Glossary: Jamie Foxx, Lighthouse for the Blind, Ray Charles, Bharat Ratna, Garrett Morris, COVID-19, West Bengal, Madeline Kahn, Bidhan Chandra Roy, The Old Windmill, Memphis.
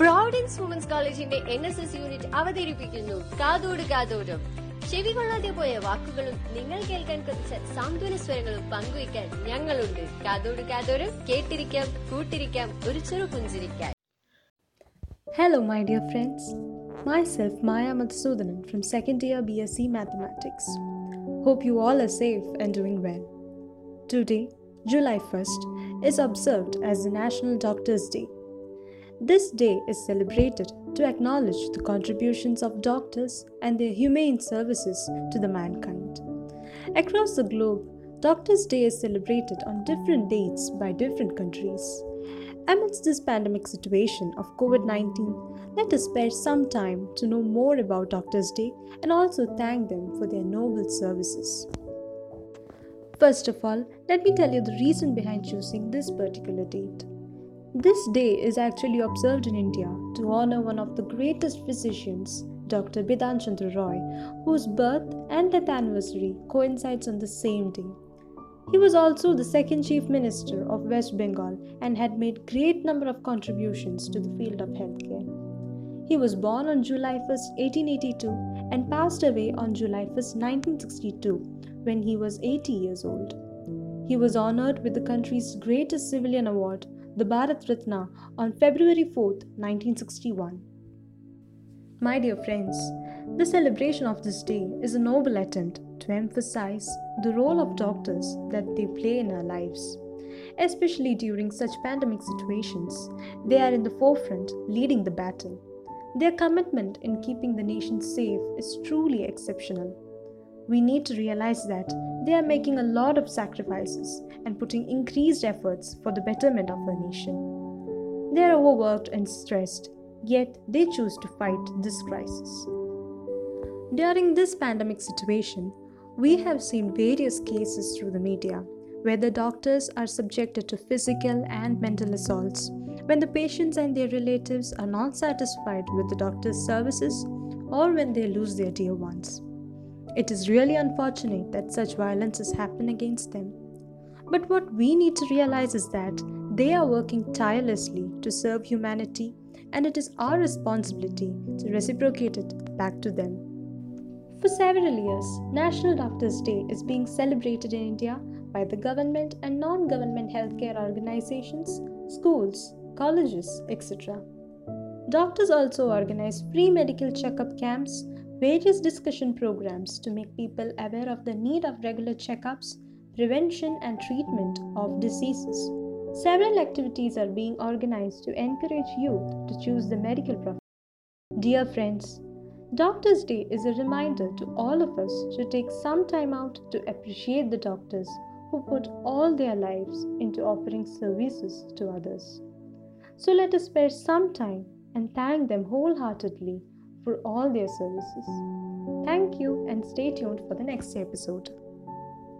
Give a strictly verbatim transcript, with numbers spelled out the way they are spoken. Providence women's കോളേജിന്റെ N S S unit അവതരിപ്പിക്കുന്നു കാതോട് കാതോടും. ചെവി കൊള്ളാതെ പോയ വാക്കുകളും നിങ്ങൾ കേൾക്കാൻ കുറച്ച സാന്ത്വന സ്വരങ്ങളും പങ്കുവയ്ക്കാൻ ഞങ്ങളുണ്ട്. കാതോട് കാതോടും കേട്ടിരിക്കാം, കൂട്ടിരിക്കാം, ഒരു ചെറു പുഞ്ചിരിക്കാൻ. Hello my dear friends, myself Maya Madhusudanan from second year B S C Mathematics. Hope you all are safe and doing well. Today, July first, is observed as the National Doctors' Day. This day is celebrated to acknowledge the contributions of doctors and their humane services to the mankind. Across the globe, Doctors' Day is celebrated on different dates by different countries. Amidst this pandemic situation of covid nineteen, let us spare some time to know more about Doctors' Day and also thank them for their noble services. First of all, let me tell you the reason behind choosing this particular date. This day is actually observed in India to honor one of the greatest physicians, Doctor Bidhan Chandra Roy, whose birth and death anniversary coincides on the same day. He was also the second Chief Minister of West Bengal and had made great number of contributions to the field of healthcare. He was born on July first, eighteen eighty-two and passed away on July first, nineteen sixty-two when he was eighty years old. He was honored with the country's greatest civilian award, the Bharat Ratna, on February fourth, nineteen sixty-one. My dear friends, the celebration of this day is a noble attempt to emphasize the role of doctors that they play in our lives. Especially during such pandemic situations, they are in the forefront leading the battle. Their commitment in keeping the nation safe is truly exceptional. We need to realize that they are making a lot of sacrifices and putting increased efforts for the betterment of our nation. They are overworked and stressed, yet they choose to fight this crisis. During this pandemic situation, we have seen various cases through the media where the doctors are subjected to physical and mental assaults when the patients and their relatives are not satisfied with the doctor's services or when they lose their dear ones. It is really unfortunate that such violences happen against them. But what we need to realize is that they are working tirelessly to serve humanity, and it is our responsibility to reciprocate it back to them. For several years, National Doctors' Day is being celebrated in India by the government and non-government healthcare organizations, schools, colleges, et cetera. Doctors also organize free medical checkup camps, various discussion programs to make people aware of the need of regular checkups, prevention and treatment of diseases. Several activities are being organized to encourage youth to choose the medical profession. Dear friends, Doctors' Day is a reminder to all of us to take some time out to appreciate the doctors who put all their lives into offering services to others. So let us spare some time and thank them wholeheartedly for all their services. Thank you and stay tuned for the next episode.